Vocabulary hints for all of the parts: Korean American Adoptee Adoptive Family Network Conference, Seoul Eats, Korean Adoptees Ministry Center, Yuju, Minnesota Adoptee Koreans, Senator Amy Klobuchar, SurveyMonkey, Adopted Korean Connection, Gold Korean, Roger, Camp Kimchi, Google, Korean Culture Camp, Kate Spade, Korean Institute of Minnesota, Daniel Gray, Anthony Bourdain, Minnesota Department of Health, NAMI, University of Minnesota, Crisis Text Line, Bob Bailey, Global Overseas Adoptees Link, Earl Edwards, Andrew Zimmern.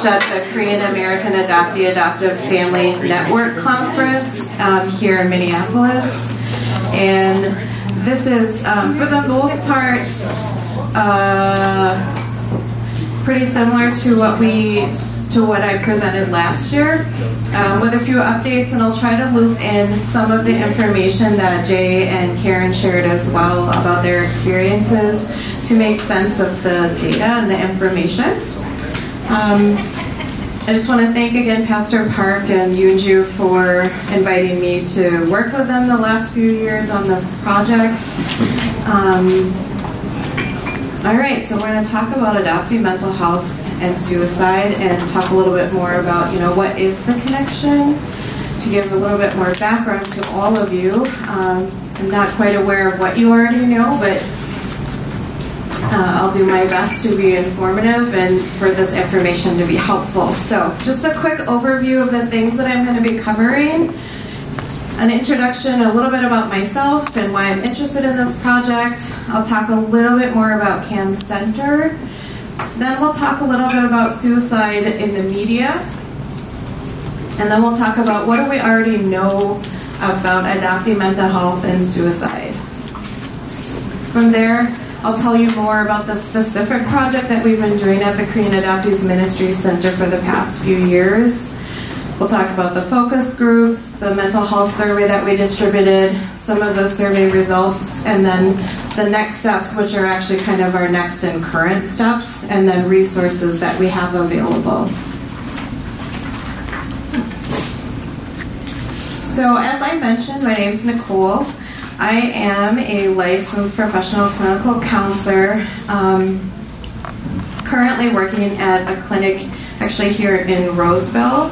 speech at the Korean American Adoptee Adoptive Family Network Conference here in Minneapolis. And this is, for the most part, pretty similar to what I presented last year, with a few updates, and I'll try to loop in some of the information that Jay and Karen shared as well about their experiences to make sense of the data and the information. I just want to thank again Pastor Park and Yuju for inviting me to work with them the last few years on this project. All right, so we're going to talk about adoptee mental health and suicide, and talk a little bit more about, what is the connection, to give a little bit more background to all of you. I'm not quite aware of what you already know, but I'll do my best to be informative and for this information to be helpful. So just a quick overview of the things that I'm going to be covering. An introduction, a little bit about myself and why I'm interested in this project. I'll talk a little bit more about CAM Center. Then we'll talk a little bit about suicide in the media. And then we'll talk about what do we already know about adoptee mental health and suicide. From there, I'll tell you more about the specific project that we've been doing at the Korean Adoptees Ministry Center for the past few years. We'll talk about the focus groups, the mental health survey that we distributed, some of the survey results, and then the next steps, which are actually kind of our next and current steps, and then resources that we have available. So as I mentioned, my name's Nicole. I am a licensed professional clinical counselor, currently working at a clinic actually here in Roseville.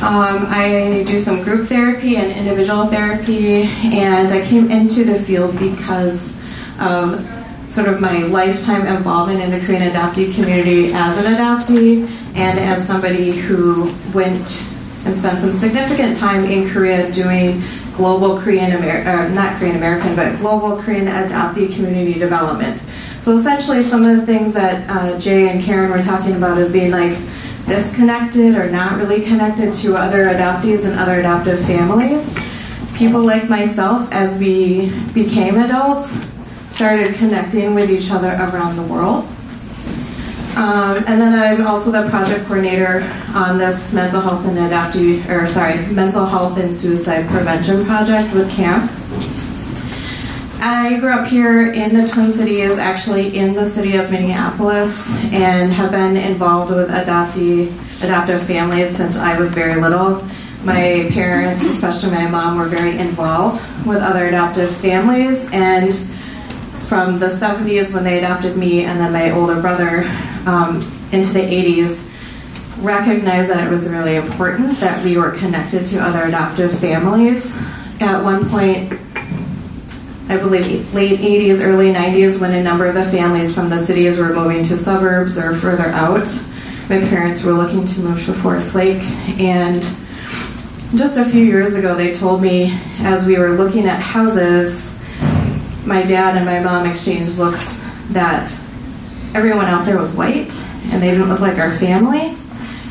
I do some group therapy and individual therapy, and I came into the field because of sort of my lifetime involvement in the Korean adoptee community as an adoptee and as somebody who went and spent some significant time in Korea doing global Korean Global Korean Adoptee Community Development. So essentially some of the things that Jay and Karen were talking about is being like disconnected or not really connected to other adoptees and other adoptive families. People like myself, as we became adults, started connecting with each other around the world. And then I'm also the project coordinator on this mental health and suicide prevention project with CAMP. I grew up here in the Twin Cities, actually in the city of Minneapolis, and have been involved with adoptive families since I was very little. My parents, especially my mom, were very involved with other adoptive families, and from the 70s when they adopted me and then my older brother into the 80s, recognized that it was really important that we were connected to other adoptive families. At one point, I believe late 80s, early 90s, when a number of the families from the cities were moving to suburbs or further out. My parents were looking to move to Forest Lake, and just a few years ago they told me, as we were looking at houses, my dad and my mom exchanged looks, that everyone out there was white and they didn't look like our family,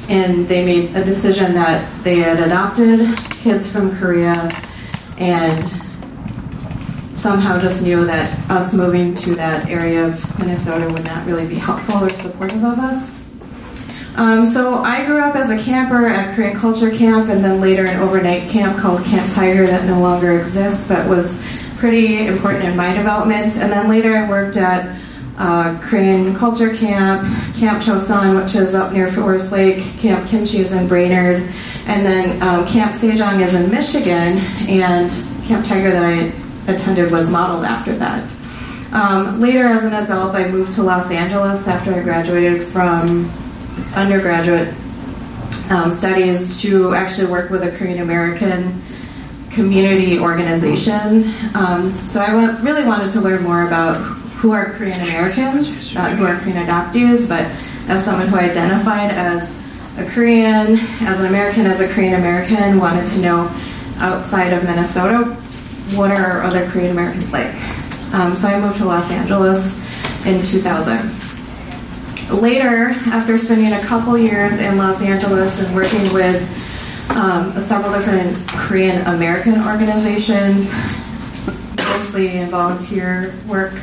and they made a decision that they had adopted kids from Korea and somehow just knew that us moving to that area of Minnesota would not really be helpful or supportive of us. So I grew up as a camper at Korean Culture Camp, and then later an overnight camp called Camp Tiger that no longer exists but was pretty important in my development. And then later I worked at Korean Culture Camp, Camp Chosan, which is up near Forest Lake, Camp Kimchi is in Brainerd, and then Camp Sejong is in Michigan, and Camp Tiger that I attended was modeled after that. Later as an adult, I moved to Los Angeles after I graduated from undergraduate studies to actually work with a Korean American community organization. So I really wanted to learn more about who are Korean Americans, not who are Korean adoptees, but as someone who identified as a Korean, as an American, as a Korean American, wanted to know outside of Minnesota, what are other Korean Americans like? So I moved to Los Angeles in 2000. Later, after spending a couple years in Los Angeles and working with several different Korean American organizations, mostly in volunteer work,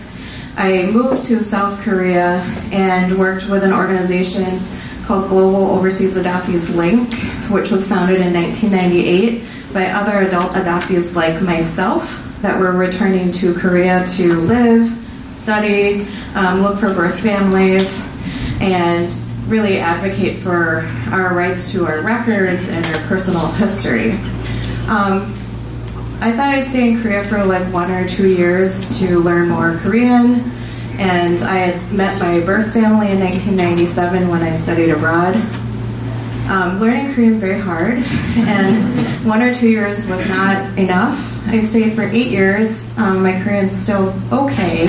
I moved to South Korea and worked with an organization called Global Overseas Adoptees Link, which was founded in 1998 by other adult adoptees like myself that were returning to Korea to live, study, look for birth families, and really advocate for our rights to our records and our personal history. I thought I'd stay in Korea for like 1 or 2 years to learn more Korean, and I had met my birth family in 1997 when I studied abroad. Learning Korean is very hard, and 1 or 2 years was not enough. I stayed for 8 years. My Korean's still okay,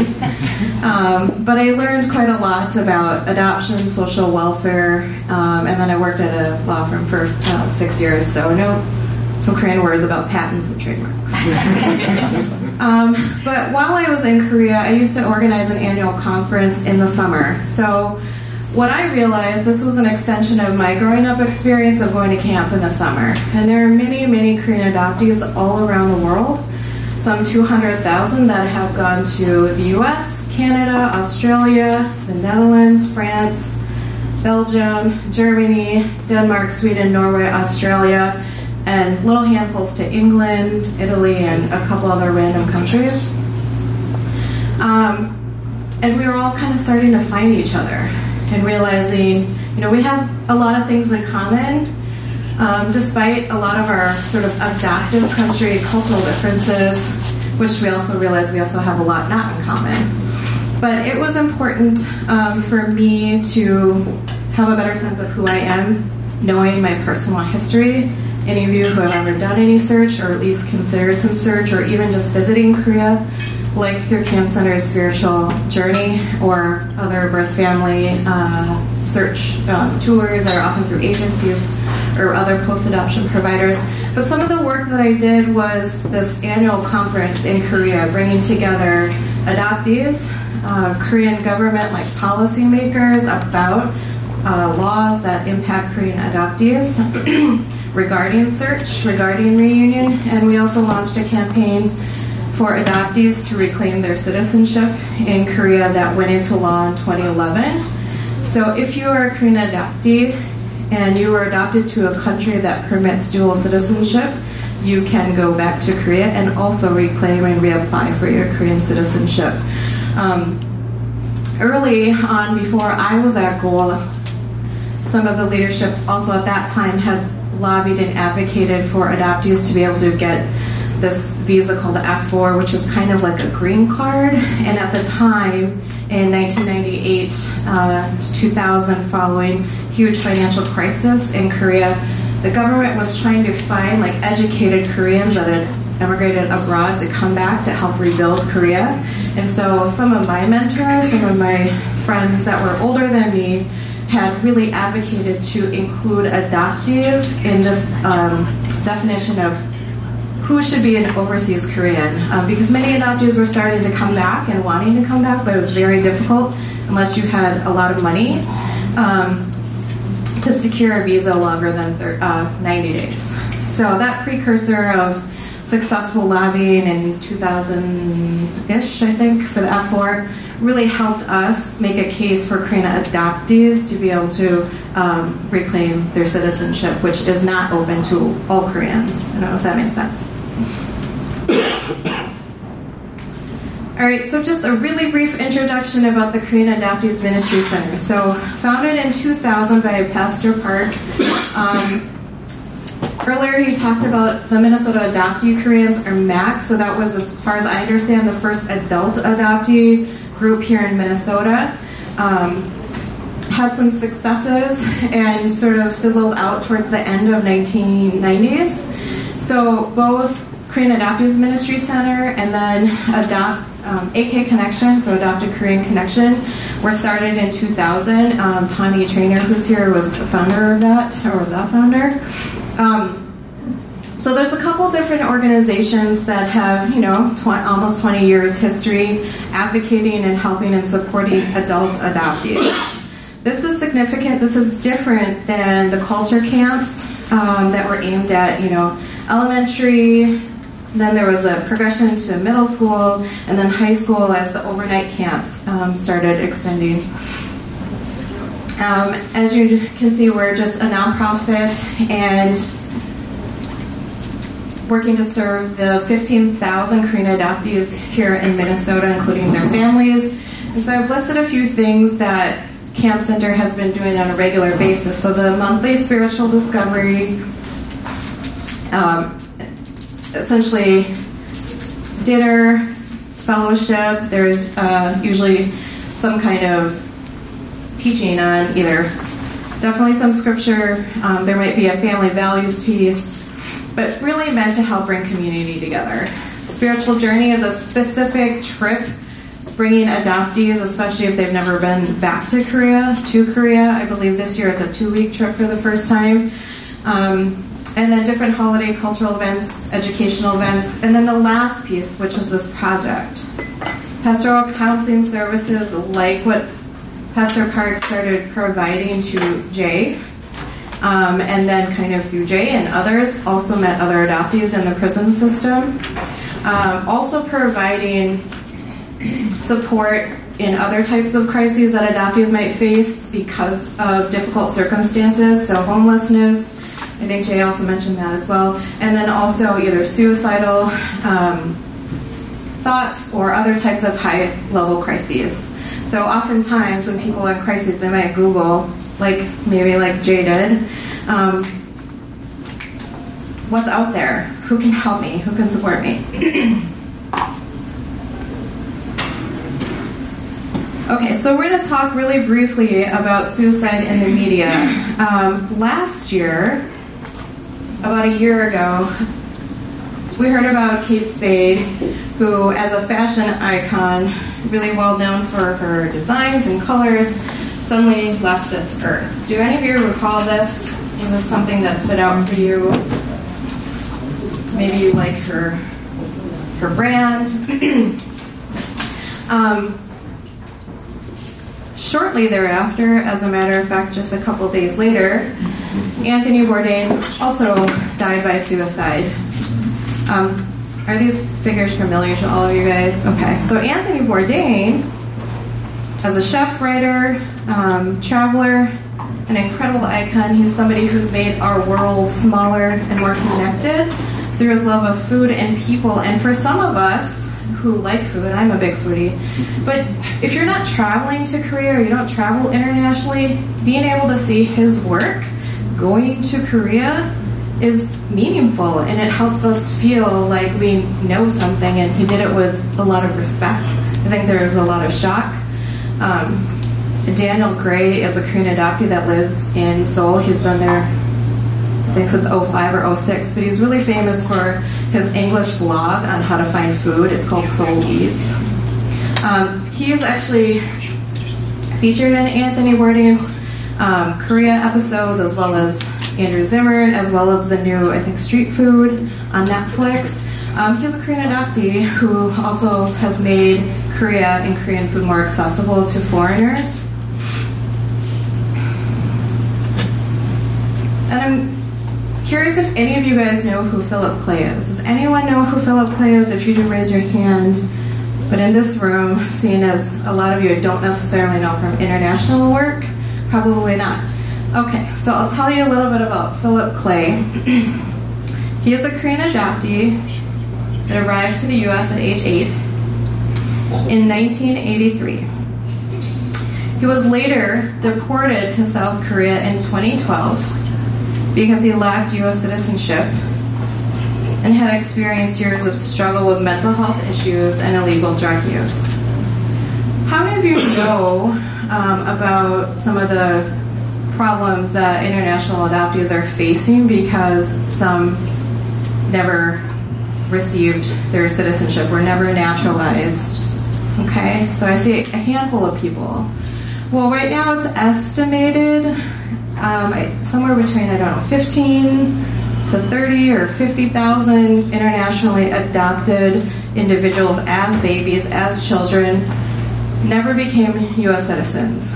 but I learned quite a lot about adoption, social welfare, and then I worked at a law firm for 6 years, so I know some Korean words about patents and trademarks. But while I was in Korea, I used to organize an annual conference in the summer. So what I realized, this was an extension of my growing up experience of going to camp in the summer. And there are many, many Korean adoptees all around the world. Some 200,000 that have gone to the US, Canada, Australia, the Netherlands, France, Belgium, Germany, Denmark, Sweden, Norway, Australia, and little handfuls to England, Italy, and a couple other random countries. And we were all kind of starting to find each other and realizing, you know, we have a lot of things in common. Despite a lot of our sort of adoptive country cultural differences, which we also realize we also have a lot not in common. But it was important for me to have a better sense of who I am, knowing my personal history. Any of you who have ever done any search, or at least considered some search, or even just visiting Korea, like through Camp Center's spiritual journey or other birth family search tours that are often through agencies or other post-adoption providers. But some of the work that I did was this annual conference in Korea, bringing together adoptees, Korean government like policymakers about laws that impact Korean adoptees regarding search, regarding reunion, and we also launched a campaign for adoptees to reclaim their citizenship in Korea that went into law in 2011. So if you are a Korean adoptee and you were adopted to a country that permits dual citizenship, you can go back to Korea and also reclaim and reapply for your Korean citizenship. Early on, before I was at Gold, some of the leadership also at that time had lobbied and advocated for adoptees to be able to get this visa called the F4, which is kind of like a green card. And at the time, in 1998 to 2000, following huge financial crisis in Korea, the government was trying to find like educated Koreans that had emigrated abroad to come back to help rebuild Korea. And so some of my mentors, some of my friends that were older than me had really advocated to include adoptees in this definition of who should be an overseas Korean, because many adoptees were starting to come back and wanting to come back, but it was very difficult unless you had a lot of money to secure a visa longer than 90 days. So that precursor of successful lobbying in 2000-ish, I think, for the F4 really helped us make a case for Korean adoptees to be able to reclaim their citizenship, which is not open to all Koreans. I don't know if that makes sense. All right, so just a really brief introduction about the Korean Adoptees Ministry Center. So founded in 2000 by Pastor Park. Earlier you talked about the Minnesota Adoptee Koreans, or MAC, so that was, as far as I understand, the first adult adoptee group here in Minnesota. Had some successes and sort of fizzled out towards the end of 1990s. So both Korean Adoptees Ministry Center and then AK Connection, so Adopted Korean Connection, were started in 2000. Tommy Trainer, who's here, was the founder of that, or the founder. So there's a couple different organizations that have, you know, almost 20 years history advocating and helping and supporting adult adoptees. This is significant. This is different than the culture camps that were aimed at, you know, elementary, then there was a progression to middle school, and then high school as the overnight camps started extending. As you can see, we're just a nonprofit and working to serve the 15,000 Korean adoptees here in Minnesota, including their families. And so I've listed a few things that Camp Center has been doing on a regular basis. So the monthly spiritual discovery, essentially dinner, fellowship. There's usually some kind of teaching on either, definitely some scripture. There might be a family values piece, but really meant to help bring community together. Spiritual journey is a specific trip bringing adoptees, especially if they've never been back to Korea, I believe this year it's a 2-week trip for the first time. And then different holiday cultural events, educational events, and then the last piece, which is this project. Pastoral counseling services, like what Pastor Park started providing to Jay, and then kind of through Jay and others, also met other adoptees in the prison system. Also providing support in other types of crises that adoptees might face because of difficult circumstances, so homelessness, I think Jay also mentioned that as well, and then also either suicidal thoughts or other types of high-level crises. So oftentimes when people are in crises, they might Google, like Jay did, what's out there? Who can help me? Who can support me? Okay, so we're going to talk really briefly about suicide in the media. Last year, about a year ago, we heard about Kate Spade, who as a fashion icon, really well known for her designs and colors, suddenly left this earth. Do any of you recall this? Was this something that stood out for you? Maybe you like her brand. Shortly thereafter, as a matter of fact, just a couple days later, Anthony Bourdain also died by suicide. Are these figures familiar to all of you guys? Okay, so Anthony Bourdain, as a chef, writer, traveler, an incredible icon, he's somebody who's made our world smaller and more connected through his love of food and people. And for some of us, who like food, I'm a big foodie, but if you're not traveling to Korea or you don't travel internationally, being able to see his work going to Korea is meaningful, and it helps us feel like we know something, and he did it with a lot of respect. I think there was a lot of shock. Daniel Gray is a Korean adoptee that lives in Seoul. He's been there, I think, since 05 or 06, but he's really famous for his English blog on how to find food. It's called Seoul Eats. He is actually featured in Anthony Bourdain's Korea episodes, as well as Andrew Zimmern, as well as the new, I think, Street Food on Netflix. He's a Korean adoptee who also has made Korea and Korean food more accessible to foreigners. And I'm curious if any of you guys know who Philip Clay is. Does anyone know who Philip Clay is? If you do, raise your hand. But in this room, seeing as a lot of you don't necessarily know from international work, probably not. Okay, so I'll tell you a little bit about Philip Clay. He is a Korean adoptee that arrived to the U.S. at age 8 in 1983. He was later deported to South Korea in 2012. Because he lacked U.S. citizenship and had experienced years of struggle with mental health issues and illegal drug use. How many of you know about some of the problems that international adoptees are facing because some never received their citizenship, were never naturalized? Okay, so I see a handful of people. Well, right now it's estimated somewhere between, I don't know, 15 to 30 or 50,000 internationally adopted individuals as babies, as children, never became U.S. citizens.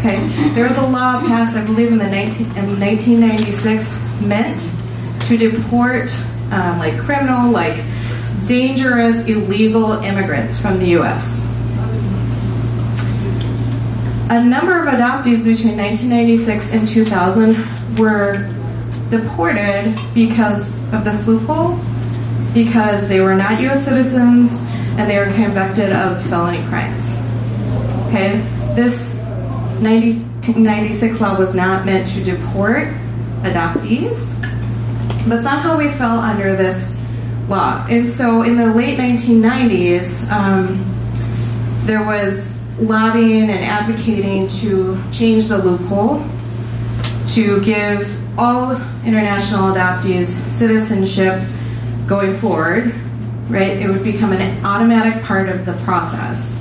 Okay, there was a law passed, I believe, in 1996, meant to deport like criminal, like dangerous, illegal immigrants from the U.S. A number of adoptees between 1996 and 2000 were deported because of this loophole, because they were not U.S. citizens and they were convicted of felony crimes. Okay, this 1996 law was not meant to deport adoptees, but somehow we fell under this law. And so in the late 1990s, there was lobbying and advocating to change the loophole to give all international adoptees citizenship going forward, right? It would become an automatic part of the process.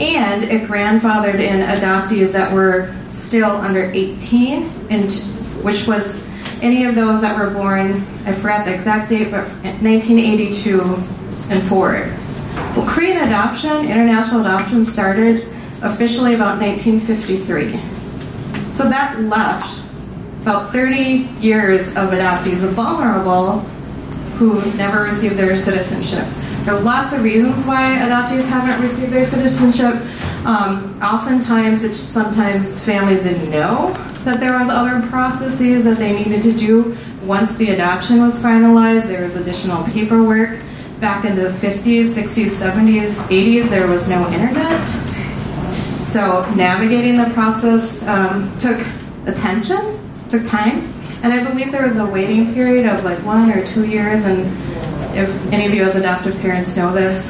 And it grandfathered in adoptees that were still under 18, and which was any of those that were born, I forgot the exact date, but 1982 and forward. Well, Korean adoption, international adoption, started officially about 1953. So that left about 30 years of adoptees vulnerable who never received their citizenship. There are lots of reasons why adoptees haven't received their citizenship. Oftentimes, it's sometimes families didn't know that there was other processes that they needed to do. Once the adoption was finalized, there was additional paperwork. Back in the 50s, 60s, 70s, 80s, there was no internet. So navigating the process took attention, took time. And I believe there was a waiting period of like 1 or 2 years, and if any of you as adoptive parents know this,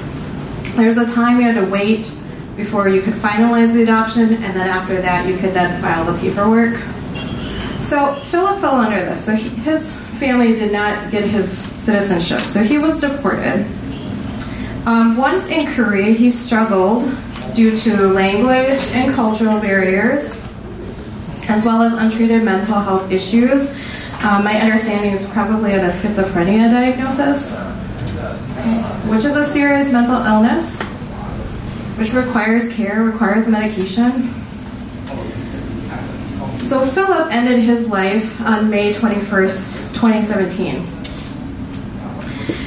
there's a time you had to wait before you could finalize the adoption, and then after that you could then file the paperwork. So Philip fell under this. So his family did not get his citizenship, so he was deported. Once in Korea, he struggled due to language and cultural barriers, as well as untreated mental health issues. My understanding is probably at a schizophrenia diagnosis, which is a serious mental illness, which requires care, requires medication. So Philip ended his life on May 21st, 2017.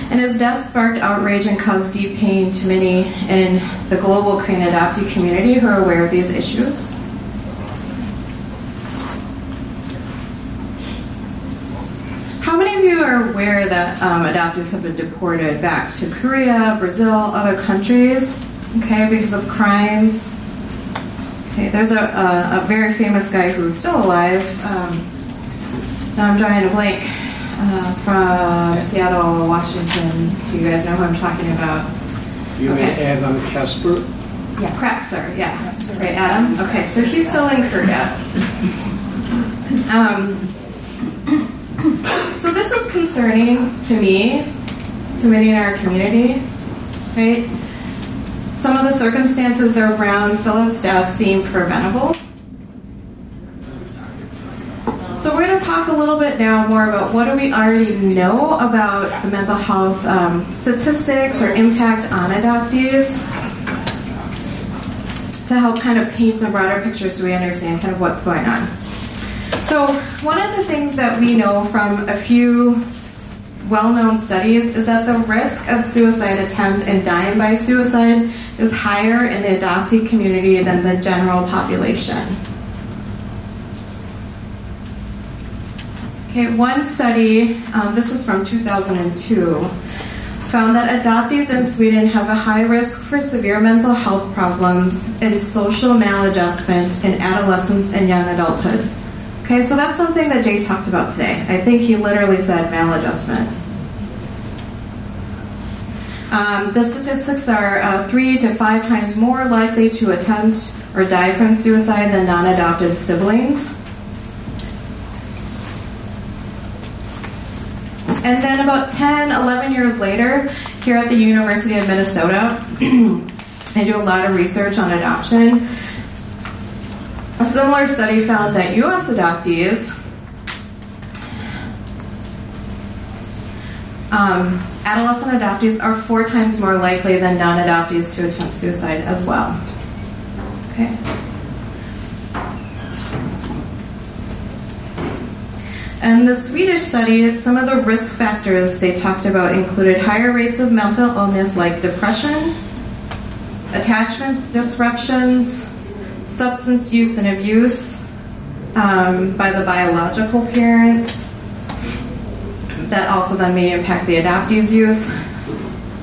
And his death sparked outrage and caused deep pain to many in the global Korean adoptee community who are aware of these issues. How many of you are aware that adoptees have been deported back to Korea, Brazil, other countries, okay, because of crimes? Okay, there's a very famous guy who's still alive, now I'm drawing a blank, from Seattle, Washington. Do you guys know who I'm talking about? You mean Adam Kasper? Yeah, Kratzer, yeah. Kratzer. Right, Adam? Okay, so he's still in Korea. So this is concerning to me, to many in our community, right? Some of the circumstances around Philip's death seem preventable. So we're going to talk a little bit now more about what do we already know about the mental health statistics or impact on adoptees to help kind of paint a broader picture so we understand kind of what's going on. So one of the things that we know from a few well-known studies is that the risk of suicide attempt and dying by suicide is higher in the adoptee community than the general population. Okay, one study, this is from 2002, found that adoptees in Sweden have a high risk for severe mental health problems and social maladjustment in adolescence and young adulthood. Okay, so that's something that Jay talked about today. I think he literally said maladjustment. The statistics are 3 to 5 times more likely to attempt or die from suicide than non-adopted siblings. And then about 10, 11 years later, here at the University of Minnesota, I do a lot of research on adoption. A similar study found that U.S. adoptees adolescent adoptees are 4 times more likely than non-adoptees to attempt suicide as well. Okay. And the Swedish study, some of the risk factors they talked about included higher rates of mental illness like depression, attachment disruptions, substance use and abuse by the biological parents. That also then may impact the adoptees' use.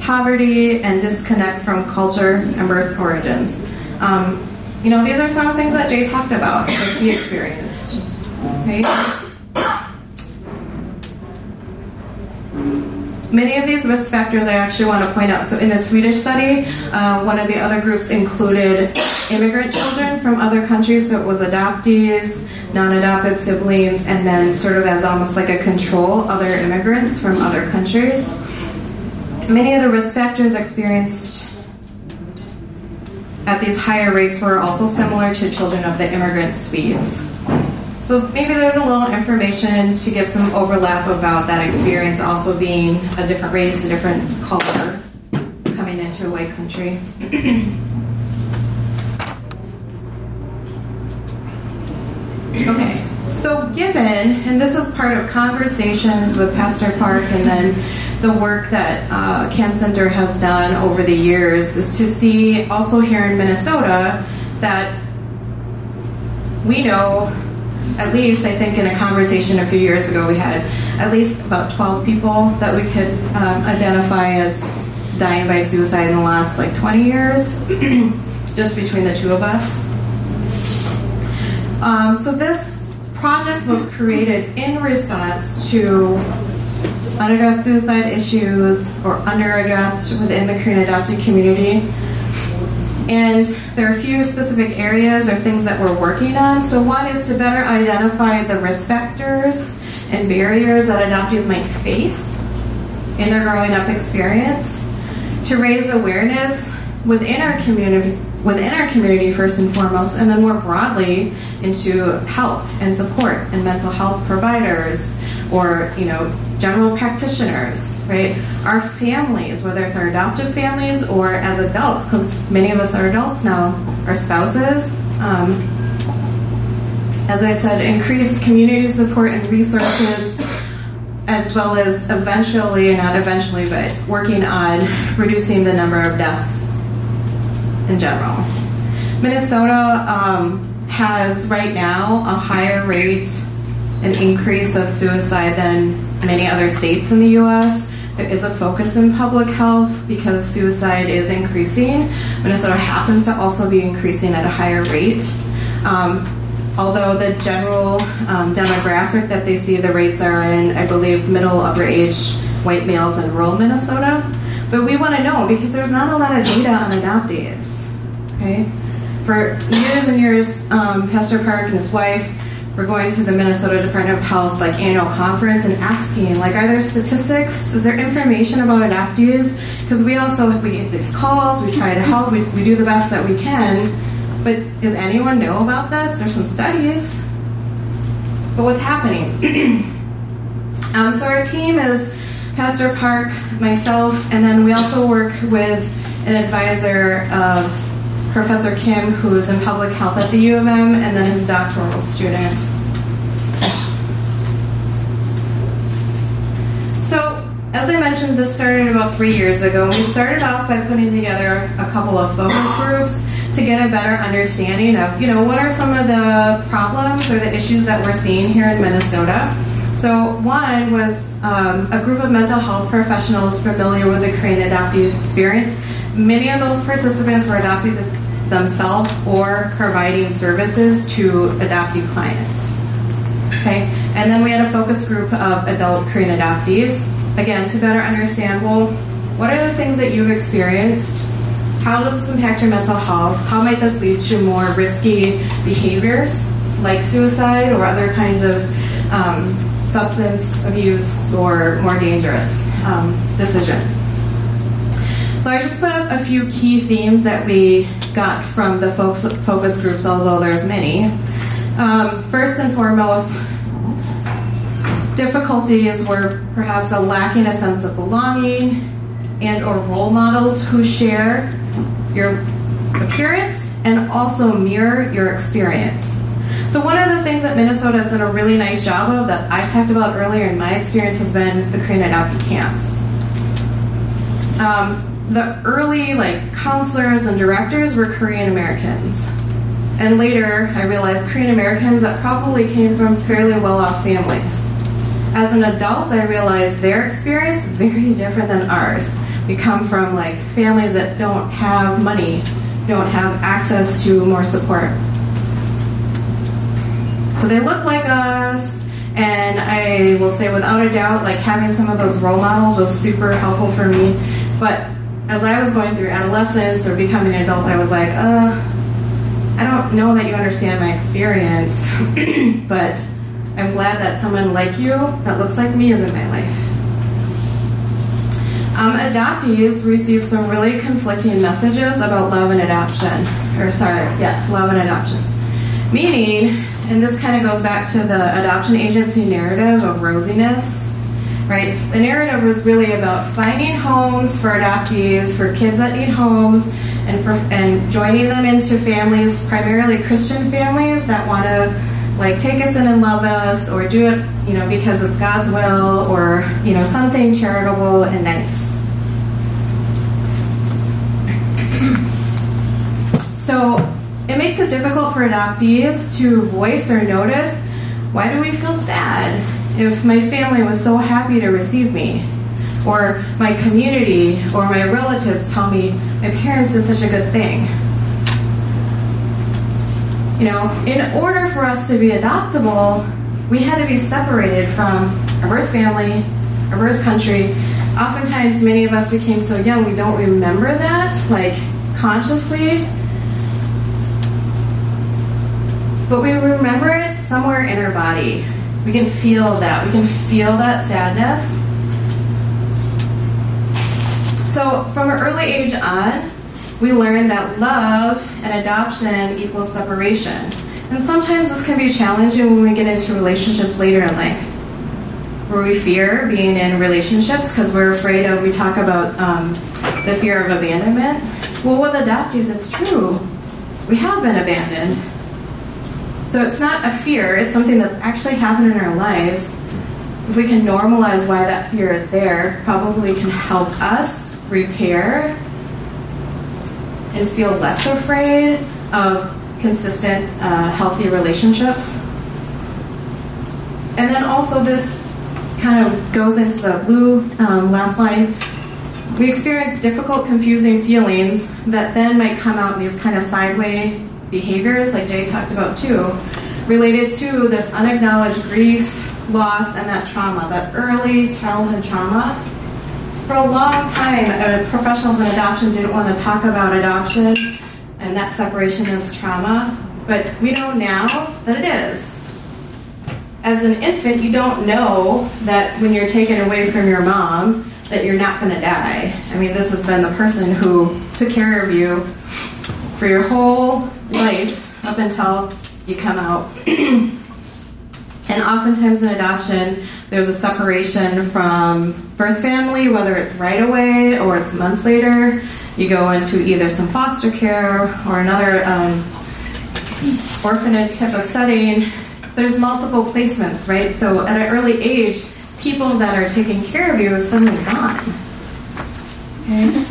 Poverty and disconnect from culture and birth origins. You know, these are some of the things that Jay talked about that he experienced, right? Many of these risk factors I actually want to point out. So in the Swedish study, one of the other groups included immigrant children from other countries, so it was adoptees, non-adopted siblings, and then sort of as almost like a control, other immigrants from other countries. Many of the risk factors experienced at these higher rates were also similar to children of the immigrant Swedes. So maybe there's a little information to give some overlap about that experience also being a different race, a different color, coming into a white country. Okay, so given, and this is part of conversations with Pastor Park and then the work that Camp Center has done over the years is to see also here in Minnesota that we know, at least, I think in a conversation a few years ago, we had at least about 12 people that we could identify as dying by suicide in the last like 20 years, just between the two of us. So this project was created in response to unaddressed suicide issues or underaddressed within the Korean adopted community. And there are a few specific areas or things that we're working on. So one is to better identify the risk factors and barriers that adoptees might face in their growing up experience, to raise awareness within our community first and foremost, and then more broadly into help and support and mental health providers or, you know, general practitioners, right? Our families, whether it's our adoptive families or as adults, because many of us are adults now, our spouses. As I said, increased community support and resources, as well as eventually, not eventually, but working on reducing the number of deaths in general. Minnesota has right now a higher rate, an increase of suicide than many other states in the U.S. There is a focus in public health because suicide is increasing. Minnesota happens to also be increasing at a higher rate. Although the general demographic that they see the rates are in, I believe, middle, upper age white males in rural Minnesota. But we want to know because there's not a lot of data on adoptees, okay? For years and years, Pastor Park and his wife were going to the Minnesota Department of Health like annual conference and asking, like, are there statistics? Is there information about adoptees? Because we also, we get these calls, we try to help, we do the best that we can, but does anyone know about this? There's some studies, but what's happening? So our team is Pastor Park, myself, and then we also work with an advisor of Professor Kim, who is in public health at the U of M, and then his doctoral student. So, as I mentioned, this started about 3 years ago. We started off by putting together a couple of focus groups to get a better understanding of, you know, what are some of the problems or the issues that we're seeing here in Minnesota. So one was a group of mental health professionals familiar with the Korean adoptee experience. Many of those participants were adopting themselves or providing services to adoptee clients. Okay, and then we had a focus group of adult Korean adoptees, again, to better understand, well, what are the things that you've experienced? How does this impact your mental health? How might this lead to more risky behaviors like suicide or other kinds of substance abuse or more dangerous decisions. So I just put up a few key themes that we got from the focus groups, although there's many. First and foremost, difficulties were perhaps a lacking a sense of belonging and or role models who share your appearance and also mirror your experience. So one of the things that Minnesota has done a really nice job of that I talked about earlier in my experience has been the Korean adoptee camps. The early counselors and directors were Korean Americans. And later, I realized Korean Americans that probably came from fairly well-off families. As an adult, I realized their experience is very different than ours. We come from families that don't have money, don't have access to more support. So they look like us, and I will say without a doubt, having some of those role models was super helpful for me. But as I was going through adolescence or becoming an adult, I was like, I don't know that you understand my experience, but I'm glad that someone like you that looks like me is in my life. Adoptees receive some really conflicting messages about love and adoption, love and adoption. Meaning, and this kind of goes back to the adoption agency narrative of rosiness, right? The narrative was really about finding homes for adoptees, for kids that need homes, and joining them into families, primarily Christian families that want to take us in and love us, or do it because it's God's will, or something charitable and nice. So it makes it difficult for adoptees to voice or notice, why do we feel sad if my family was so happy to receive me? Or my community or my relatives tell me my parents did such a good thing. In order for us to be adoptable, we had to be separated from our birth family, our birth country. Oftentimes, many of us became so young we don't remember that, consciously. But we remember it somewhere in our body. We can feel that. We can feel that sadness. So from an early age on, we learn that love and adoption equals separation. And sometimes this can be challenging when we get into relationships later in life, where we fear being in relationships because we're afraid of, we talk about the fear of abandonment. Well, with adoptees, it's true. We have been abandoned. So it's not a fear, it's something that's actually happened in our lives. If we can normalize why that fear is there, probably can help us repair and feel less afraid of consistent, healthy relationships. And then also this kind of goes into the blue last line. We experience difficult, confusing feelings that then might come out in these kind of sideway behaviors, like Jay talked about too, related to this unacknowledged grief, loss, and that trauma, that early childhood trauma. For a long time, professionals in adoption didn't want to talk about adoption and that separation as trauma, but we know now that it is. As an infant, you don't know that when you're taken away from your mom that you're not going to die. I mean, this has been the person who took care of you for your whole life up until you come out. And oftentimes in adoption, there's a separation from birth family, whether it's right away or it's months later. You go into either some foster care or another orphanage type of setting. There's multiple placements, right? So at an early age, people that are taking care of you are suddenly gone. Okay?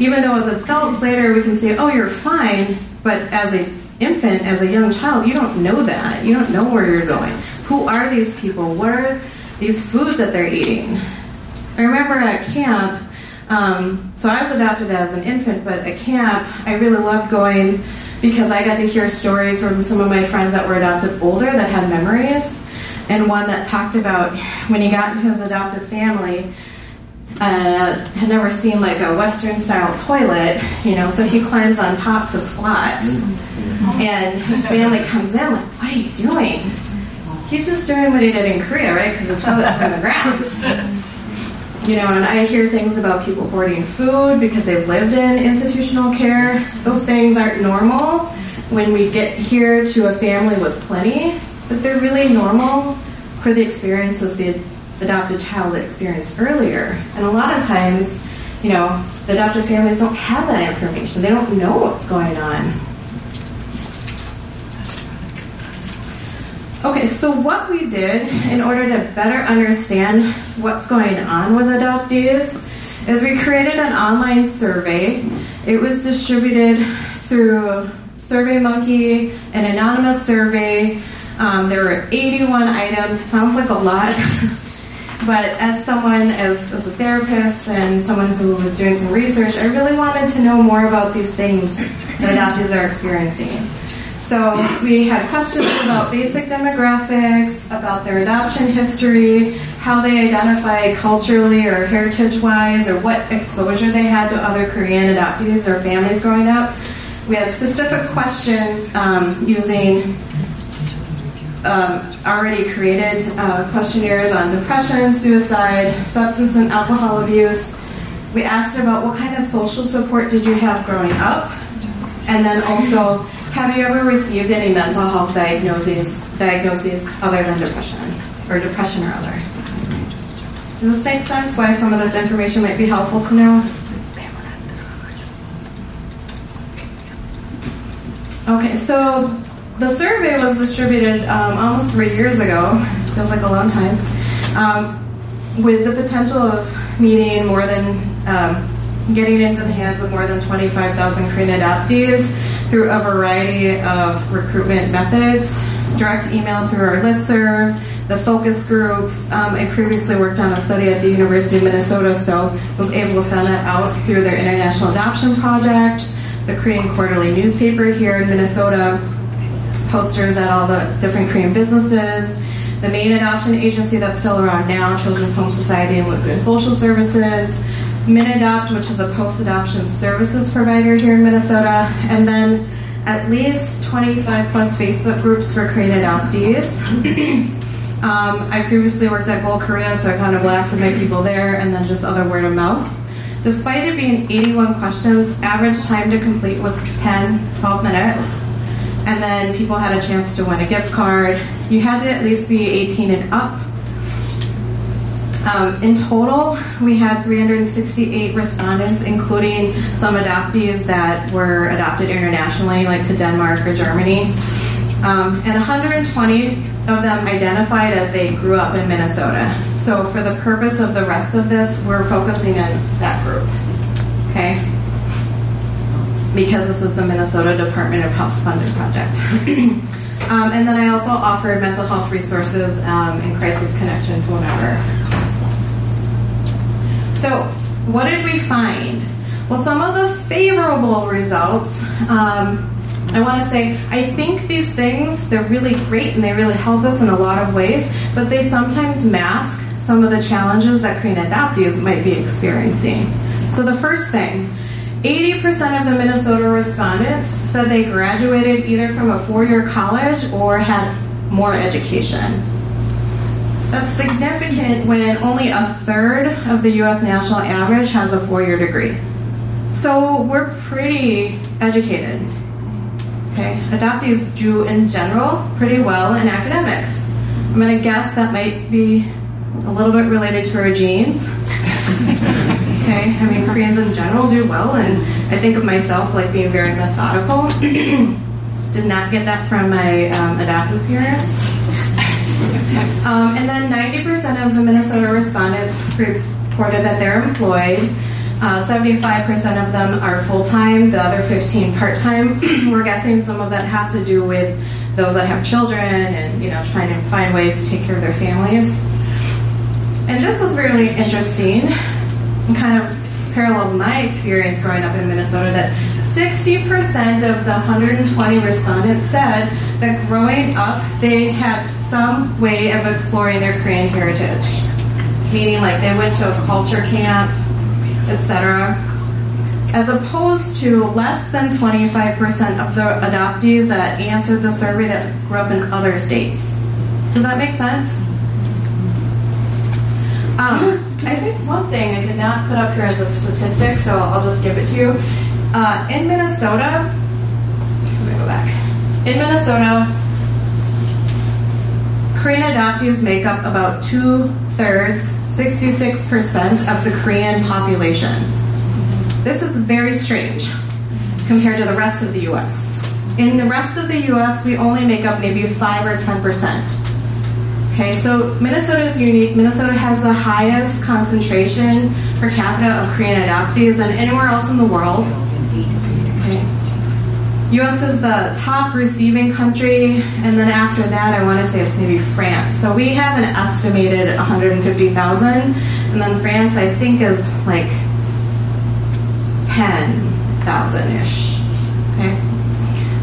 Even though as adults later we can say, oh, you're fine, but as a infant, as a young child, you don't know that. You don't know where you're going. Who are these people? What are these foods that they're eating? I remember at camp, so I was adopted as an infant, but at camp, I really loved going because I got to hear stories from some of my friends that were adopted older that had memories, and one that talked about when he got into his adopted family, had never seen a Western-style toilet, so he climbs on top to squat. And his family comes in what are you doing? He's just doing what he did in Korea, right? Because the toilet's from the ground. And I hear things about people hoarding food because they've lived in institutional care. Those things aren't normal when we get here to a family with plenty, but they're really normal for the experiences the adopted child experienced earlier. And a lot of times, the adopted families don't have that information. They don't know what's going on. Okay, so what we did in order to better understand what's going on with adoptees is we created an online survey. It was distributed through SurveyMonkey, an anonymous survey. There were 81 items. Sounds like a lot, but as someone, as a therapist and someone who was doing some research, I really wanted to know more about these things that adoptees are experiencing. So we had questions about basic demographics, about their adoption history, how they identify culturally or heritage-wise, or what exposure they had to other Korean adoptees or families growing up. We had specific questions using already created questionnaires on depression, suicide, substance and alcohol abuse. We asked about what kind of social support did you have growing up, and then also, have you ever received any mental health diagnoses other than depression or other? Does this make sense why some of this information might be helpful to know? Okay, so the survey was distributed almost 3 years ago. Feels like a long time. With the potential of meeting more than, getting into the hands of more than 25,000 Korean adoptees through a variety of recruitment methods, direct email through our listserv, the focus groups. I previously worked on a study at the University of Minnesota, so was able to send that out through their International Adoption Project, the Korean Quarterly newspaper here in Minnesota, posters at all the different Korean businesses, the main adoption agency that's still around now, Children's Home Society and Woodbury Social Services, MinAdopt, which is a post-adoption services provider here in Minnesota, and then at least 25 plus Facebook groups for Korean adoptees. I previously worked at Gold Korean, so I kind of blasted my people there, and then just other word of mouth. Despite it being 81 questions, average time to complete was 10, 12 minutes, and then people had a chance to win a gift card. You had to at least be 18 and up. In total, we had 368 respondents, including some adoptees that were adopted internationally, like to Denmark or Germany. And 120 of them identified as they grew up in Minnesota. So for the purpose of the rest of this, we're focusing on that group, okay? Because this is the Minnesota Department of Health funded project. And then I also offered mental health resources and crisis connection phone number. So what did we find? Well, some of the favorable results, I want to say, I think these things, they're really great and they really help us in a lot of ways, but they sometimes mask some of the challenges that Korean adoptees might be experiencing. So the first thing, 80% of the Minnesota respondents said they graduated either from a four-year college or had more education. That's significant when only a third of the U.S. national average has a four-year degree. So we're pretty educated, okay? Adoptees do, in general, pretty well in academics. I'm gonna guess that might be a little bit related to our genes, okay? I mean, Koreans in general do well, and I think of myself like being very methodical. Did not get that from my adoptive parents. And then 90% of the Minnesota respondents reported that they're employed. 75% of them are full-time, the other 15 part-time. We're guessing some of that has to do with those that have children and, you know, trying to find ways to take care of their families. And this was really interesting and kind of parallels my experience growing up in Minnesota, that 60% of the 120 respondents said that growing up they had some way of exploring their Korean heritage, meaning like they went to a culture camp, etc., as opposed to less than 25% of the adoptees that answered the survey that grew up in other states. Does that make sense? I think one thing I did not put up here as a statistic, so I'll just give it to you. In Minnesota, let me go back. In Minnesota, Korean adoptees make up about 2/3, 66% of the Korean population. This is very strange compared to the rest of the U.S. In the rest of the US, we only make up maybe 5 or 10%. Okay, so Minnesota is unique. Minnesota has the highest concentration per capita of Korean adoptees than anywhere else in the world. U.S. is the top receiving country, and then after that, I want to say it's maybe France. So we have an estimated 150,000, and then France, I think, is like 10,000-ish. Okay.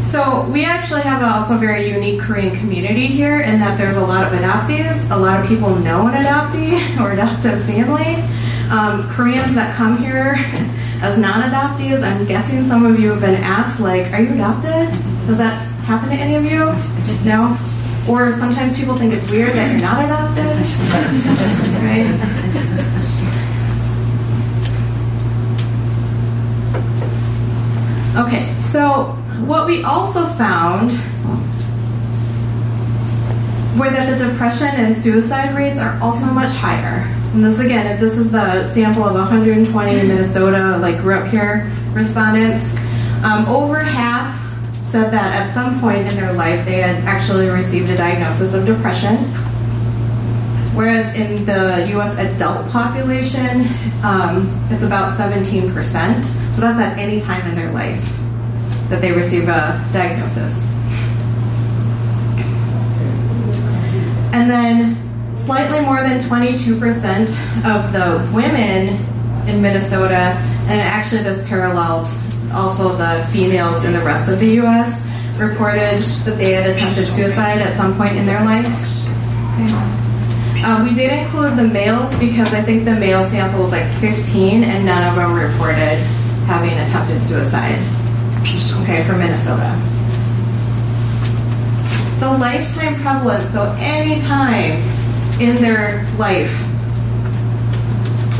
So we actually have also a very unique Korean community here in that there's a lot of adoptees. A lot of people know an adoptee or adoptive family. Koreans that come here as non-adoptees, I'm guessing some of you have been asked, like, are you adopted? Does that happen to any of you? No? Or sometimes people think it's weird that you're not adopted, right? Okay, so what we also found were that the depression and suicide rates are also much higher. And this, again, this is the sample of 120 Minnesota, like, grew up here respondents. Over half said that at some point in their life they had actually received a diagnosis of depression. Whereas in the U.S. adult population, it's about 17%. So that's at any time in their life that they receive a diagnosis. And then slightly more than 22% of the women in Minnesota, and actually this paralleled also the females in the rest of the U.S., reported that they had attempted suicide at some point in their life. Okay. We did include the males because I think the male sample was like 15, and none of them reported having attempted suicide, okay, for Minnesota. The lifetime prevalence, so any time in their life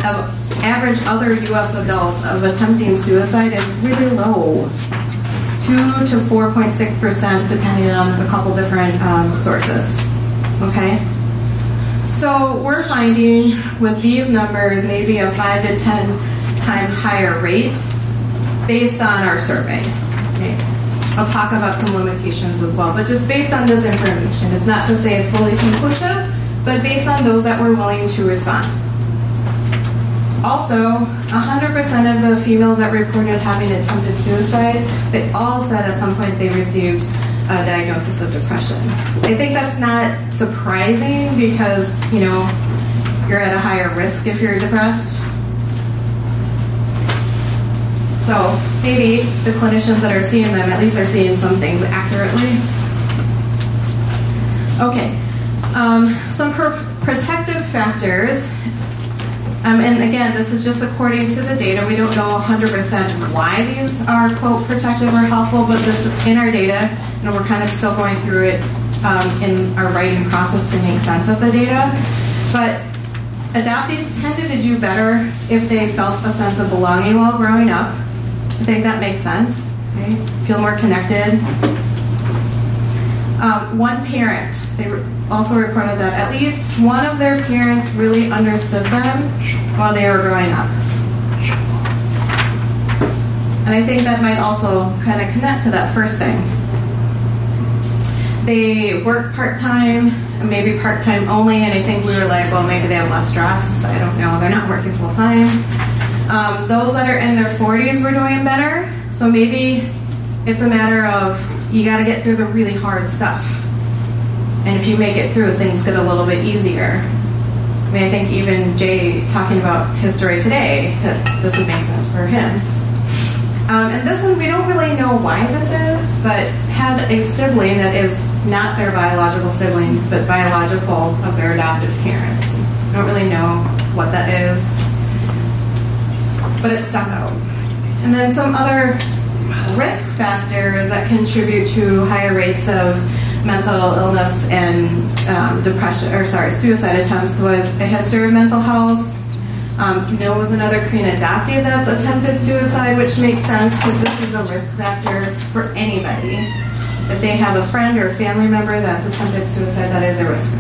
of average other U.S. adults of attempting suicide is really low, 2 to 4.6%, depending on a couple different sources. Okay, so we're finding with these numbers maybe a 5 to 10 times higher rate based on our survey. Okay. I'll talk about some limitations as well, but just based on this information, it's not to say it's fully conclusive, but based on those that were willing to respond. Also, 100% of the females that reported having attempted suicide, they all said at some point they received a diagnosis of depression. I think that's not surprising because, you know, you're at a higher risk if you're depressed. So maybe the clinicians that are seeing them, at least are seeing some things accurately. Okay. Some protective factors, and again, this is just according to the data. We don't know 100% why these are, quote, protective or helpful, but this is in our data, and we're kind of still going through it in our writing process to make sense of the data. But adoptees tended to do better if they felt a sense of belonging while growing up. I think that makes sense. Okay? Feel more connected. One parent, they also reported that at least one of their parents really understood them while they were growing up. And I think that might also kind of connect to that first thing. They work part-time, maybe part-time only, and I think we were like, well, maybe they have less stress. I don't know. They're not working full-time. Those that are in their 40s were doing better, so maybe it's a matter of you got to get through the really hard stuff. And if you make it through, things get a little bit easier. I mean, I think even Jay talking about his story today, that this would make sense for him. And this one, we don't really know why this is, but had a sibling that is not their biological sibling, but biological of their adoptive parents. Don't really know what that is, but it stuck out. And then some other risk factors that contribute to higher rates of mental illness and depression, or sorry, suicide attempts was a history of mental health. There was another Korean adoptee that's attempted suicide, which makes sense because this is a risk factor for anybody. If they have a friend or a family member that's attempted suicide, that is a risk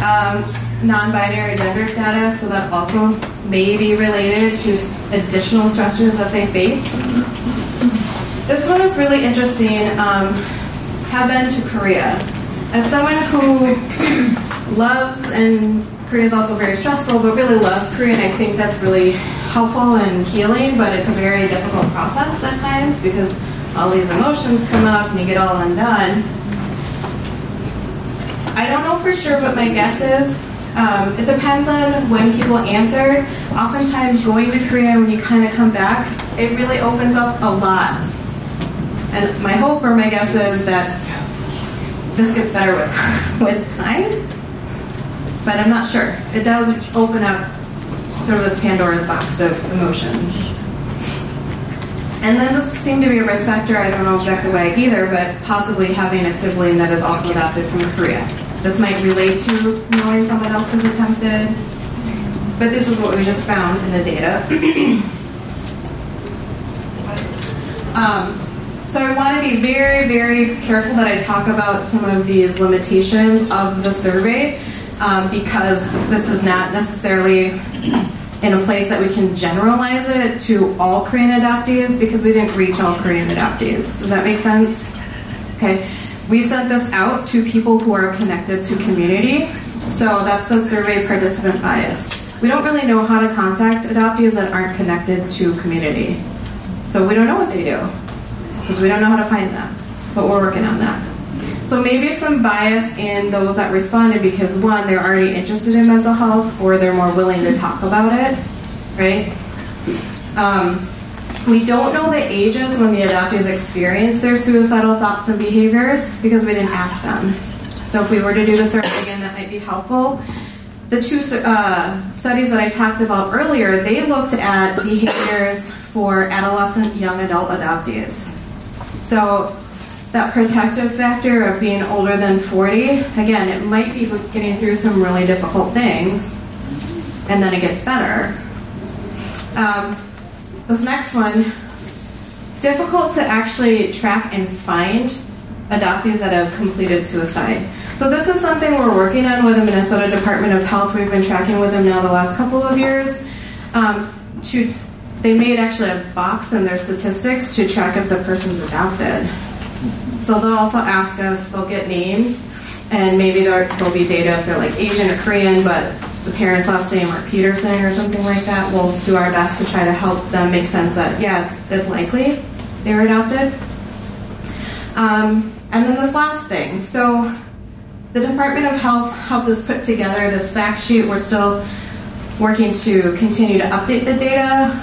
factor. Non-binary gender status, so that also may be related to additional stresses that they face. This one what was really interesting have been to Korea. As someone who loves, and Korea is also very stressful, but really loves Korean, I think that's really helpful and healing, but it's a very difficult process at times because all these emotions come up and you get all undone. I don't know for sure, but my guess is it depends on when people answered. Oftentimes going to Korea, when you kind of come back, it really opens up a lot. And my hope or my guess is that this gets better with time, but I'm not sure. It does open up sort of this Pandora's box of emotions. And then this seemed to be a risk factor, I don't know exactly why either, but possibly having a sibling that is also adopted from Korea. This might relate to knowing someone else who's attempted, but this is what we just found in the data. So I want to be very, very careful that I talk about some of these limitations of the survey, because this is not necessarily in a place that we can generalize it to all Korean adoptees, because we didn't reach all Korean adoptees. Does that make sense? Okay. We sent this out to people who are connected to community, so that's the survey participant bias. We don't really know how to contact adoptees that aren't connected to community. So we don't know what they do, because we don't know how to find them, but we're working on that. So maybe some bias in those that responded because, one, they're already interested in mental health or they're more willing to talk about it, right? We don't know the ages when the adoptees experience their suicidal thoughts and behaviors because we didn't ask them. So if we were to do the survey again, that might be helpful. The two studies that I talked about earlier, they looked at behaviors for adolescent young adult adoptees. So that protective factor of being older than 40, again, it might be getting through some really difficult things, and then it gets better. This next one, difficult to actually track and find adoptees that have completed suicide. So this is something we're working on with the Minnesota Department of Health. We've been tracking with them now the last couple of years. They made actually a box in their statistics to track if the person's adopted. So they'll also ask us, they'll get names, and maybe there'll be data if they're like Asian or Korean, but the parents' last name or Peterson or something like that. We'll do our best to try to help them make sense that, yeah, it's likely they were adopted. And then this last thing. So the Department of Health helped us put together this fact sheet. We're still working to continue to update the data.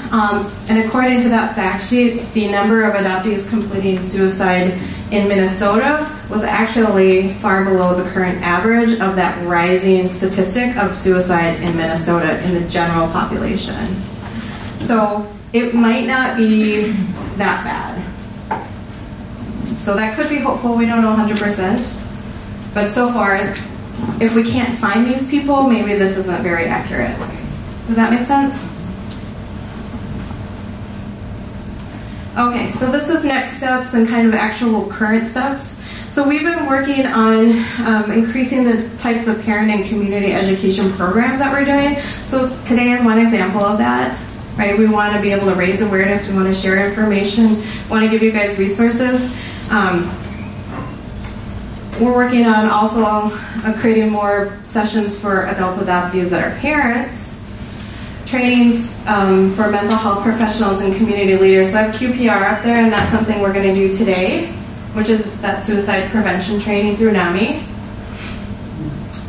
And according to that fact sheet, the number of adoptees completing suicide in Minnesota was actually far below the current average of that rising statistic of suicide in Minnesota in the general population. So it might not be that bad. So that could be hopeful, we don't know 100%, but so far, if we can't find these people, maybe this isn't very accurate. Does that make sense? Okay, so this is next steps and kind of actual current steps. So we've been working on increasing the types of parent and community education programs that we're doing. So today is one example of that, right? We want to be able to raise awareness, we want to share information, want to give you guys resources. We're working on also creating more sessions for adult adoptees that are parents. Trainings for mental health professionals and community leaders. So I have QPR up there, and that's something we're going to do today, which is that suicide prevention training through NAMI.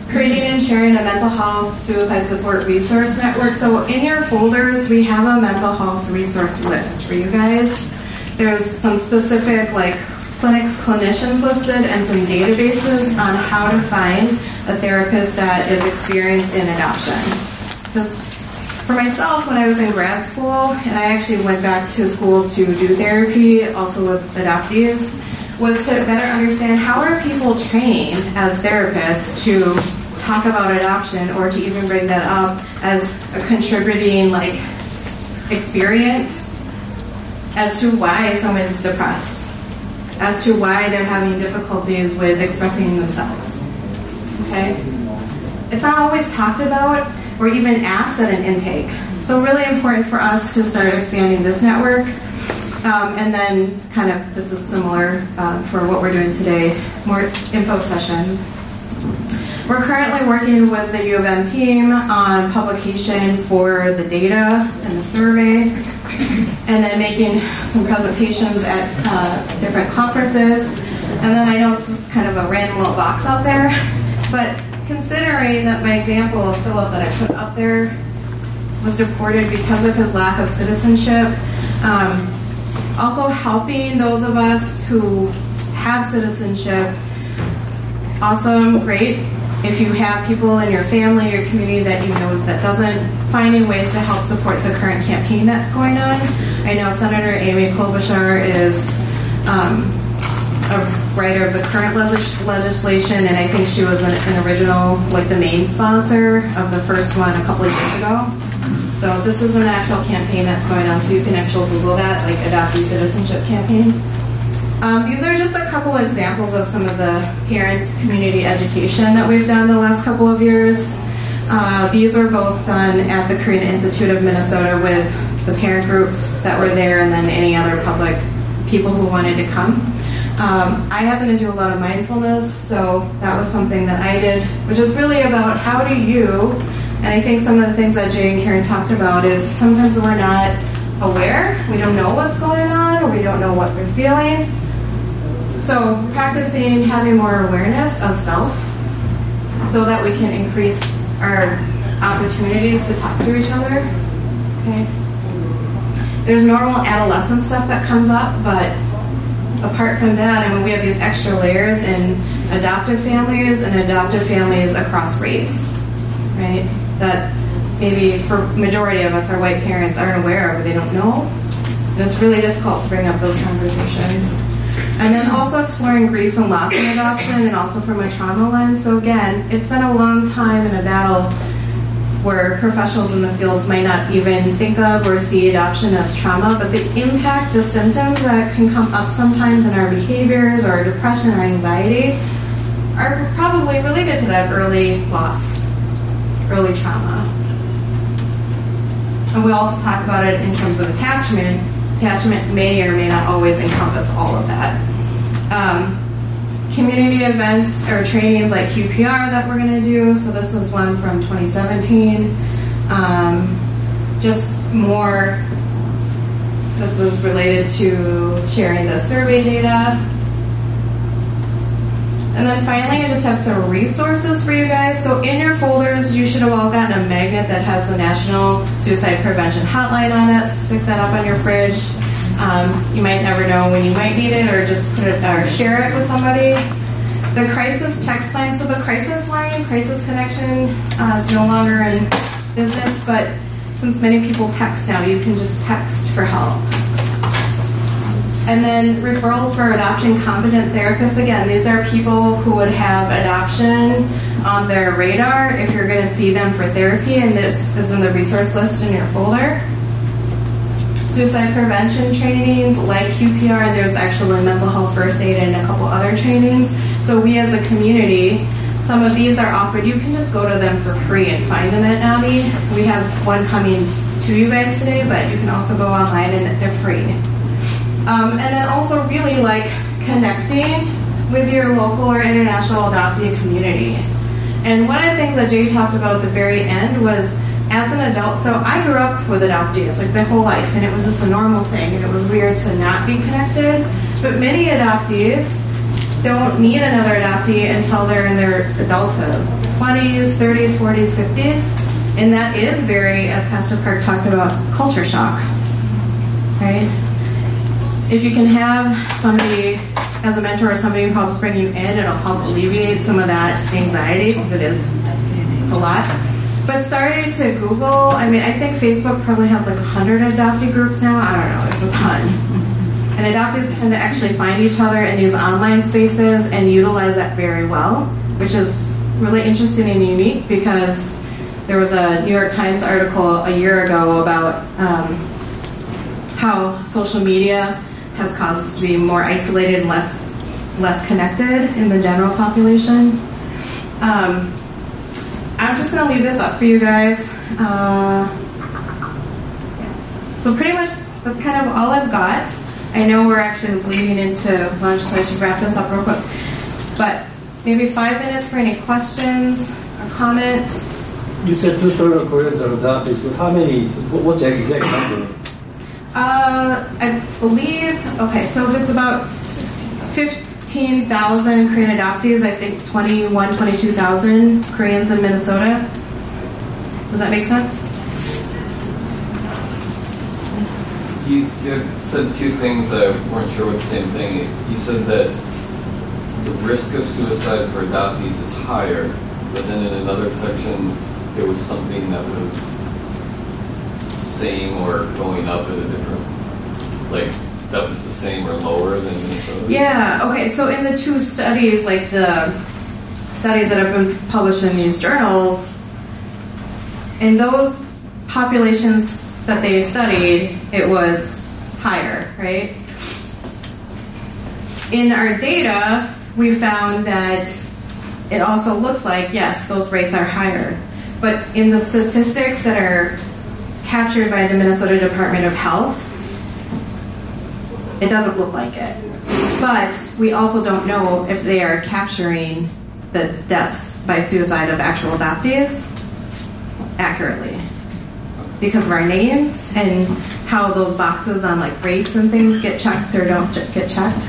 Creating and sharing a mental health suicide support resource network. So in your folders, we have a mental health resource list for you guys. There's some specific like clinics, clinicians listed, and some databases on how to find a therapist that is experienced in adoption. For myself, when I was in grad school, and I actually went back to school to do therapy, also with adoptees, was to better understand how are people trained as therapists to talk about adoption or to even bring that up as a contributing like experience as to why someone's depressed, as to why they're having difficulties with expressing themselves, okay? It's not always talked about, or even asked at an intake. So really important for us to start expanding this network. And then kind of, this is similar for what we're doing today, more info session. We're currently working with the U of M team on publication for the data and the survey, and then making some presentations at different conferences. And then I know this is kind of a random little box out there, but considering that my example of Philip that I put up there was deported because of his lack of citizenship, also helping those of us who have citizenship, awesome, great. If you have people in your family, your community that you know that doesn't, finding ways to help support the current campaign that's going on. I know Senator Amy Klobuchar is a writer of the current legislation, and I think she was an original, like the main sponsor of the first one a couple of years ago. So this is an actual campaign that's going on, so you can actually Google that, like Adoptee Citizenship Campaign. These are just a couple examples of some of the parent community education that we've done the last couple of years. These were both done at the Korean Institute of Minnesota with the parent groups that were there and then any other public people who wanted to come. I happen to do a lot of mindfulness, so that was something that I did, which is really about how do you, and I think some of the things that Jay and Karen talked about is sometimes we're not aware, we don't know what's going on, or we don't know what we're feeling. So practicing having more awareness of self so that we can increase our opportunities to talk to each other. Okay. There's normal adolescent stuff that comes up, but apart from that, I mean, we have these extra layers in adoptive families and adoptive families across race, right? That maybe for majority of us, our white parents aren't aware of, or they don't know. And it's really difficult to bring up those conversations. And then also exploring grief and loss in adoption, and also from a trauma lens. So again, it's been a long time in a battle where professionals in the fields might not even think of or see adoption as trauma, but the impact, the symptoms that can come up sometimes in our behaviors or our depression or anxiety are probably related to that early loss, early trauma. And we also talk about it in terms of attachment. Attachment may or may not always encompass all of that. Community events or trainings like QPR that we're going to do. So this was one from 2017. Just more, this was related to sharing the survey data. And then finally, I just have some resources for you guys. So in your folders, you should have all gotten a magnet that has the National Suicide Prevention Hotline on it. Stick that up on your fridge. You might never know when you might need it, or just put it or share it with somebody. The crisis text line. So the crisis line, crisis connection, is no longer in business, but since many people text now, you can just text for help. And then referrals for adoption competent therapists. Again, these are people who would have adoption on their radar if you're going to see them for therapy, and this is in the resource list in your folder. Suicide prevention trainings like QPR, there's actually mental health first aid and a couple other trainings. So we as a community, some of these are offered. You can just go to them for free and find them at NAMI. We have one coming to you guys today, but you can also go online and they're free. And then also really like connecting with your local or international adoptee community. And one of the things that Jay talked about at the very end was as an adult, so I grew up with adoptees like my whole life, and it was just a normal thing, and it was weird to not be connected. But many adoptees don't need another adoptee until they're in their adulthood, 20s, 30s, 40s, 50s. And that is very, as Pastor Park talked about, culture shock, right? If you can have somebody as a mentor or somebody who helps bring you in, it'll help alleviate some of that anxiety, because it is a lot. But starting to Google, I mean, I think Facebook probably has like 100 adoptee groups now. I don't know, it's a ton. And adoptees tend to actually find each other in these online spaces and utilize that very well, which is really interesting and unique, because there was a New York Times article a year ago about how social media has caused us to be more isolated and less connected in the general population. I'm just gonna leave this up for you guys. Yes. So pretty much that's kind of all I've got. I know we're actually leading into lunch, so I should wrap this up real quick. But maybe 5 minutes for any questions or comments. You said 2/3 of Koreans are adoptees, but how many? What's the exact number? I believe, okay, so if it's about 15,000 Korean adoptees, I think 22,000 Koreans in Minnesota. Does that make sense? You said two things that I weren't sure were the same thing. You said that the risk of suicide for adoptees is higher, but then in another section there was something that was same or going up at a different, like that was the same or lower than Minnesota? Yeah, okay, so in the two studies, like the studies that have been published in these journals, in those populations that they studied, it was higher, right? In our data, we found that it also looks like, yes, those rates are higher. But in the statistics that are captured by the Minnesota Department of Health, it doesn't look like it. But we also don't know if they are capturing the deaths by suicide of actual adoptees accurately, because of our names and how those boxes on like rates and things get checked or don't get checked.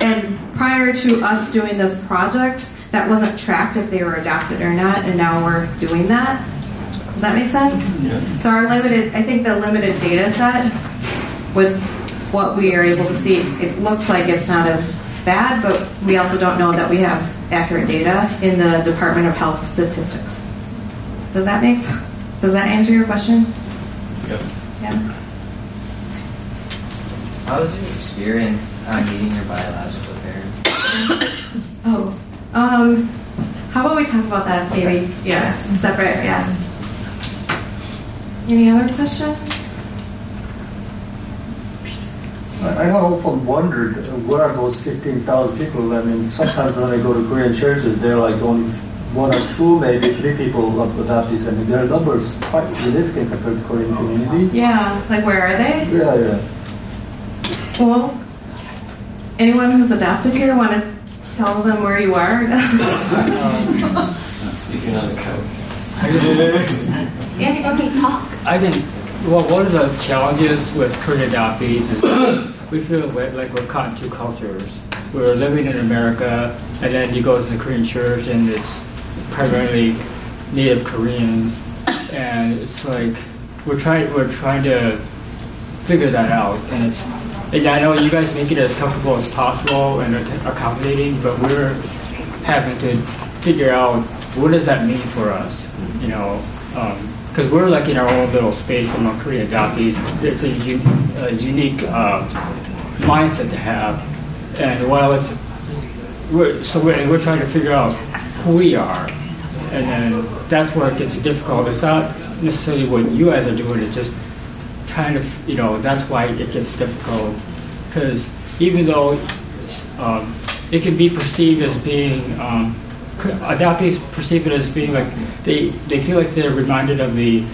And prior to us doing this project, that wasn't tracked if they were adopted or not, and now we're doing that. Does that make sense? Yeah. So our limited, I think the limited data set with what we are able to see, it looks like it's not as bad, but we also don't know that we have accurate data in the Department of Health statistics. Does that make sense? Does that answer your question? Yeah. Yeah. How was your experience meeting your biological parents? How about we talk about that maybe? Yeah, separate, yeah. Any other questions? I have often wondered where are those 15,000 people? I mean, sometimes when I go to Korean churches, they're like only one or two, maybe three people of adoptees. I mean, their numbers quite significant compared to Korean community. Yeah, like where are they? Yeah, yeah. Well, anyone who's adopted here want to tell them where you are? Speaking on the couch. Anybody talk? I think, well, one of the challenges with Korean adoptees is that we feel like we're caught in two cultures. We're living in America, and then you go to the Korean church, and it's primarily native Koreans, and it's like we're trying to figure that out, and it's. And I know you guys make it as comfortable as possible and accommodating, but we're having to figure out what does that mean for us, you know, because we're like in our own little space among Korean adoptees. It's a unique mindset to have, and while it's we're trying to figure out who we are. And then that's where it gets difficult. It's not necessarily what you guys are doing, it's just trying to, you know, that's why it gets difficult. Because even though it can be perceived as being, adoptees perceive it as being like, they feel like they're reminded of a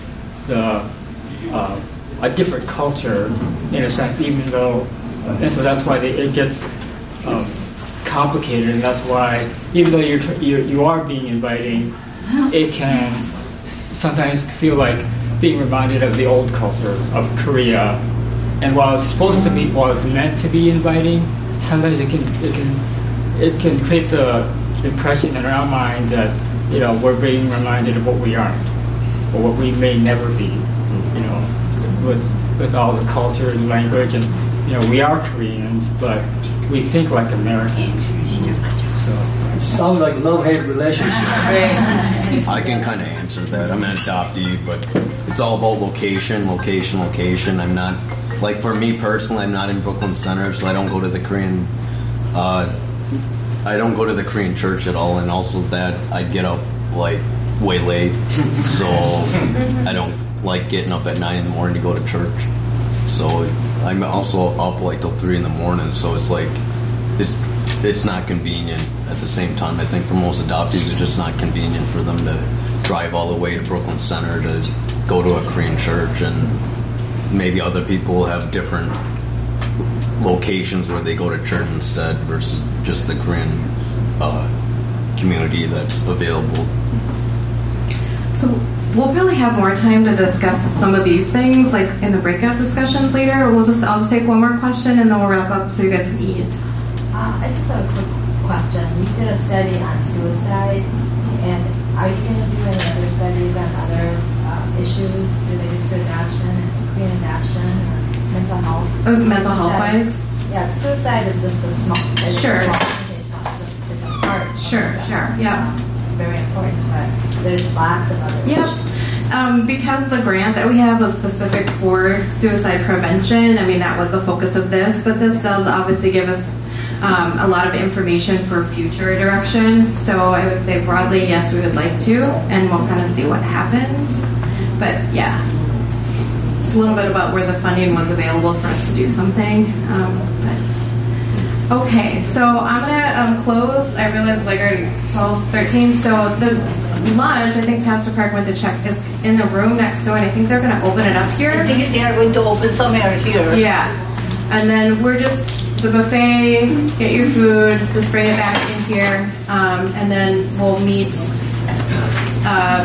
different culture in a sense, even though, and so that's why it gets complicated, and that's why, even though you are being inviting, it can sometimes feel like being reminded of the old culture of Korea. And while it's supposed to be, while it's meant to be inviting, sometimes it can create the impression in our mind that, you know, we're being reminded of what we aren't or what we may never be, you know, with all the culture and language, and, you know, we are Koreans, but we think like Americans. So it sounds like love-hate relationship. I can kind of answer that. I'm an adoptee, but it's all about location, location, location. I'm not, like for me personally, I'm not in Brooklyn Center, so I don't go to the Korean, I don't go to the Korean church at all, and also that I get up like way late, so I don't like getting up at 9 in the morning to go to church. So I'm also up like till 3 in the morning, so it's like, it's not convenient at the same time. I think for most adoptees, it's just not convenient for them to drive all the way to Brooklyn Center to go to a Korean church, and maybe other people have different locations where they go to church instead versus just the Korean community that's available. So we'll probably have more time to discuss some of these things, like in the breakout discussions later. We'll just, I'll just take one more question and then we'll wrap up so you guys can eat. I just have a quick question. You did a study on suicides, and are you going to do any other studies on other issues related to adoption, Korean adoption, or mental health? Mental health-wise? Yeah, suicide is just a small. Sure. It's a part. Sure, sure. Yeah. Very important, but there's lots of other issues. Because the grant that we have was specific for suicide prevention, I mean, that was the focus of this, but this does obviously give us a lot of information for future direction. So I would say broadly, yes, we would like to, and we'll kind of see what happens. But yeah, it's a little bit about where the funding was available for us to do something. Okay, so I'm gonna close. I realize it's like 12, 13. So the lunch, I think Pastor Park went to check, is in the room next door, and I think they're gonna open it up here. I think they are going to open somewhere here. Yeah, and then we're just, it's a buffet, get your food, just bring it back in here, and then we'll meet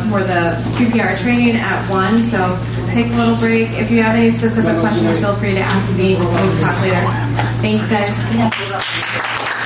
for the QPR training at 1. So take a little break. If you have any specific questions, feel free to ask me. We'll talk later. Thanks, guys.